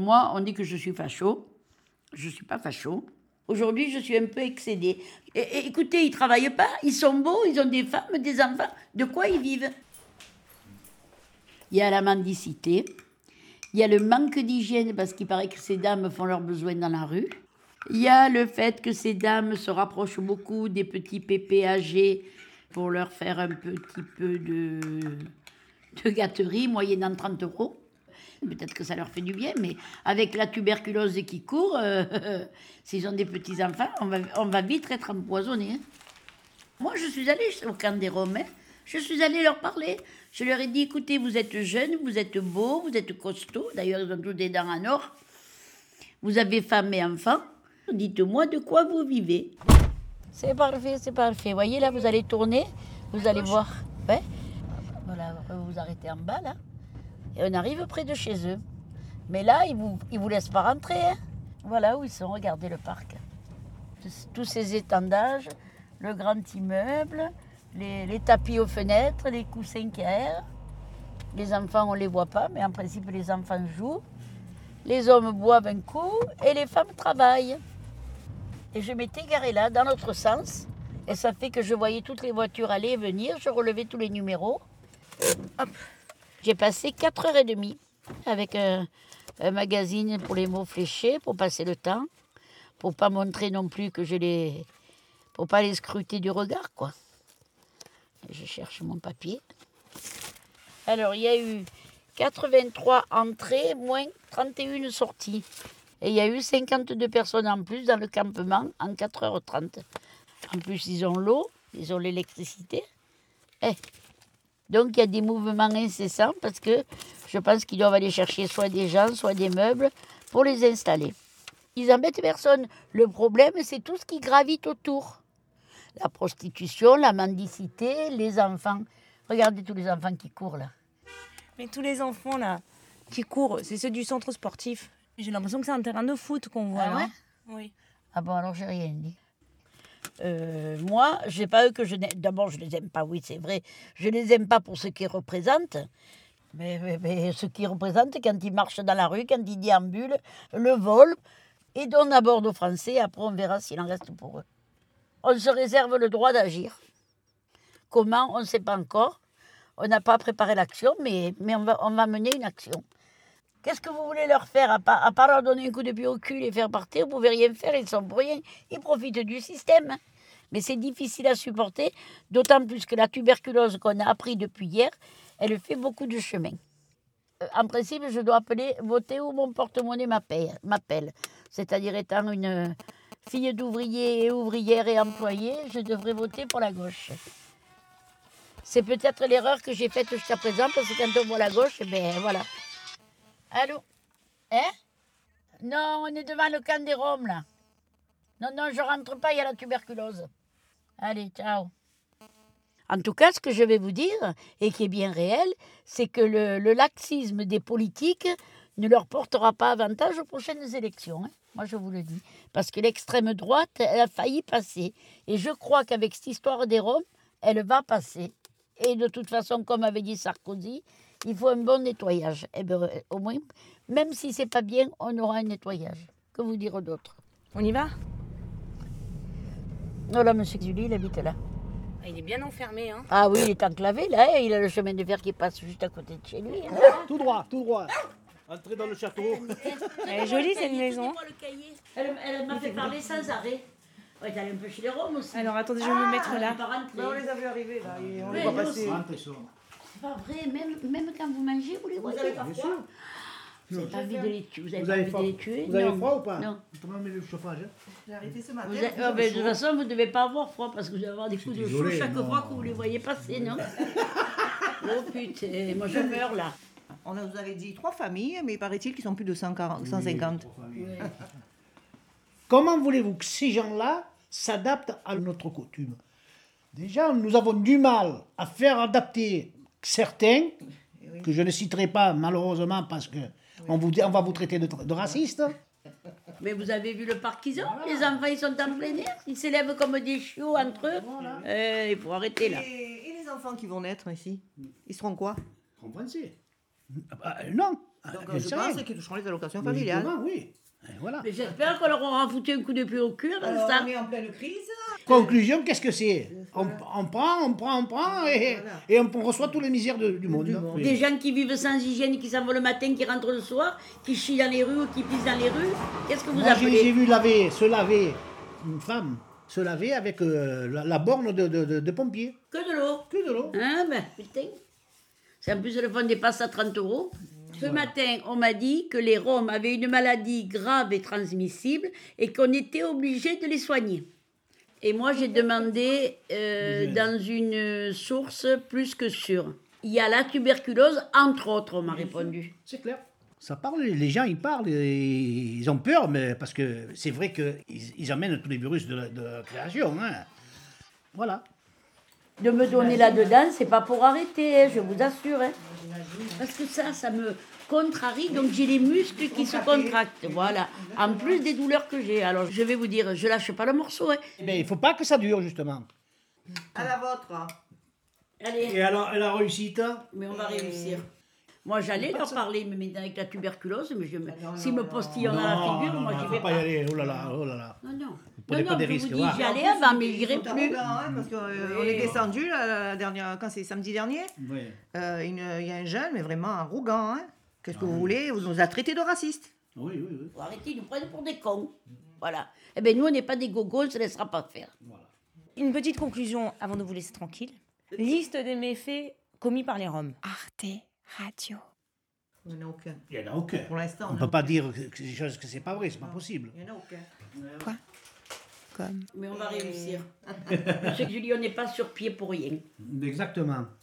moi, on dit que je suis facho. Je ne suis pas facho. Aujourd'hui, je suis un peu excédée. Et, écoutez, ils ne travaillent pas, ils sont beaux, ils ont des femmes, des enfants. De quoi ils vivent ? Il y a la mendicité, il y a le manque d'hygiène, parce qu'il paraît que ces dames font leurs besoins dans la rue. Il y a le fait que ces dames se rapprochent beaucoup des petits pépés âgés pour leur faire un petit peu de gâterie, moyennant 30 euros. Peut-être que ça leur fait du bien, mais avec la tuberculose qui court, s'ils ont des petits-enfants, on va vite être empoisonnés. Moi, je suis allée au camp des Roms, je suis allée leur parler. Je leur ai dit, écoutez, vous êtes jeunes, vous êtes beaux, vous êtes costauds. D'ailleurs, ils ont tous des dents en or. Vous avez femme et enfant. Dites-moi de quoi vous vivez. C'est parfait, c'est parfait. Voyez, là, vous allez tourner, vous allez voir. Ouais. Voilà, vous vous arrêtez en bas, là. Et on arrive près de chez eux. Mais là, ils vous laissent pas rentrer. Hein. Voilà où ils sont, regardez le parc. Tous ces étendages, le grand immeuble, les tapis aux fenêtres, les coussins qui aèrent. Les enfants, on les voit pas, mais en principe, les enfants jouent. Les hommes boivent un coup et les femmes travaillent. Et je m'étais garée là, dans l'autre sens. Et ça fait que je voyais toutes les voitures aller et venir. Je relevais tous les numéros. Hop. J'ai passé 4h30 avec un magazine pour les mots fléchés, pour passer le temps, pour pas montrer non plus que pour pas les scruter du regard, quoi. Je cherche mon papier. Alors, il y a eu 83 entrées, moins 31 sorties. Et il y a eu 52 personnes en plus dans le campement en 4h30. En plus, ils ont l'eau, ils ont l'électricité. Donc, il y a des mouvements incessants parce que je pense qu'ils doivent aller chercher soit des gens, soit des meubles pour les installer. Ils embêtent personne. Le problème, c'est tout ce qui gravite autour. La prostitution, la mendicité, les enfants. Regardez tous les enfants qui courent, là. Mais tous les enfants, là, qui courent, c'est ceux du centre sportif. J'ai l'impression que c'est un terrain de foot qu'on voit, là. Oui. Ah bon, alors j'ai rien dit. Moi, j'ai pas eux que je n'aime. D'abord, je les aime pas, oui, c'est vrai. Je les aime pas pour ce qu'ils représentent. Mais ce qu'ils représentent, quand ils marchent dans la rue, quand ils déambulent, le vol. Et donne d'abord aux Français, après on verra s'il en reste pour eux. On se réserve le droit d'agir. Comment, on ne sait pas encore. On n'a pas préparé l'action, mais on va mener une action. Qu'est-ce que vous voulez leur faire à part leur donner un coup de pied au cul et faire partir, vous ne pouvez rien faire, ils sont pour rien. Ils profitent du système. Mais c'est difficile à supporter, d'autant plus que la tuberculose qu'on a appris depuis hier, elle fait beaucoup de chemin. En principe, je dois appeler, voter où mon porte-monnaie m'appelle. C'est-à-dire, étant une fille d'ouvrier et ouvrière et employée, je devrais voter pour la gauche. C'est peut-être l'erreur que j'ai faite jusqu'à présent, parce que quand on voit la gauche, ben voilà. Allô ? Hein ? Non, on est devant le camp des Roms, là. Non, je rentre pas, il y a la tuberculose. Allez, ciao. En tout cas, ce que je vais vous dire, et qui est bien réel, c'est que le laxisme des politiques ne leur portera pas avantage aux prochaines élections. Hein. Moi, je vous le dis. Parce que l'extrême droite, elle a failli passer. Et je crois qu'avec cette histoire des Roms, elle va passer. Et de toute façon, comme avait dit Sarkozy, il faut un bon nettoyage. Eh bien, au moins, même si c'est pas bien, on aura un nettoyage. Que vous dire d'autre ? On y va ? Non, là, M. Zully, il habite là. Ah, il est bien enfermé, hein ? Ah oui, il est enclavé, là. Il a le chemin de fer qui passe juste à côté de chez lui. Hein. Tout droit. Entrez dans le château. Elle est jolie, cette maison. Elle m'a fait parler sans arrêt. Ouais, t'allais un peu chez les Roms aussi. Alors, attendez, je vais me mettre là. On les a vu arriver, là. Et on les voit passer. C'est pas vrai, même quand vous mangez, vous les voyez. Vous avez pas froid. Vous n'avez pas envie de les tuer. Vous avez froid ou pas? Non. Comment on met le chauffage? J'ai arrêté ce matin. De toute façon, vous ne devez pas avoir froid parce que vous allez avoir des coups de chaud chaque fois que vous les voyez passer, non? Oh putain, moi je meurs là. On vous avait dit 3 familles, mais paraît-il qu'ils sont plus de 150. Comment voulez-vous que ces gens-là s'adaptent à notre coutume? Déjà, nous avons du mal à faire adapter certains, que je ne citerai pas malheureusement parce que on va vous traiter de raciste. Mais vous avez vu le parc qu'ils ont, les enfants ils sont en plein air, ils s'élèvent comme des chiots entre eux, il faut arrêter là. Et les enfants qui vont naître ici, ils seront quoi? Ils seront français. Non, Donc je pense qu'il toucheront les allocations familiales. Oui. Voilà. Mais j'espère qu'on leur aura foutu un coup de pied au cul. On est en pleine crise. Conclusion, qu'est-ce que c'est ? On prend, et, voilà. Et on reçoit tous les misères du monde. Oui. Des gens qui vivent sans hygiène, qui s'en vont le matin, qui rentrent le soir, qui chient dans les rues, qui pissent dans les rues. Qu'est-ce que vous appelez ? J'ai vu se laver, une femme, se laver avec la borne de pompier. Que de l'eau. Ah ben, putain. C'est en plus, le fond des passes à 30 euros. Ce matin, on m'a dit que les Roms avaient une maladie grave et transmissible et qu'on était obligé de les soigner. Et moi, j'ai demandé dans une source plus que sûre. Il y a la tuberculose, entre autres, on m'a répondu. C'est clair. Ça parle, les gens, ils parlent, ils ont peur, mais parce que c'est vrai qu'ils amènent tous les virus de la création. Hein. Voilà. De me donner là-dedans, c'est pas pour arrêter, je vous assure. Hein. Parce que ça me contrarie, donc j'ai les muscles qui se contractent, voilà. En plus des douleurs que j'ai. Alors je vais vous dire, je lâche pas le morceau. Hein. Mais il faut pas que ça dure, justement. À la vôtre. Allez. Et alors, la réussite ? Mais on va réussir. Moi, j'allais leur parler, mais avec la tuberculose, s'ils me postillent dans la figure, moi, j'y vais pas. Non, il ne faut pas y aller, oh là là. Non. Vous prenez pas des risques. Vous j'y allais avant, mais j'irai plus. Parce qu'on est descendu, quand c'est samedi dernier, il y a un jeune, mais vraiment arrogant. Hein. Qu'est-ce que vous voulez ? Vous nous a traités de racistes. Oui. Arrêtez, ils nous prennent pour des cons. Voilà. Eh bien, nous, on n'est pas des gogos, on ne se laissera pas faire. Voilà. Une petite conclusion, avant de vous laisser tranquille. Liste des méfaits commis par les Roms. Arte. Radio. Il n'y en a aucun. Pour l'instant. On ne peut pas dire des choses que ce n'est pas vrai, ce n'est pas possible. Il n'y en a aucun. Quoi ? Comme. Mais on va réussir. Monsieur Julien, on n'est pas sur pied pour rien. Exactement.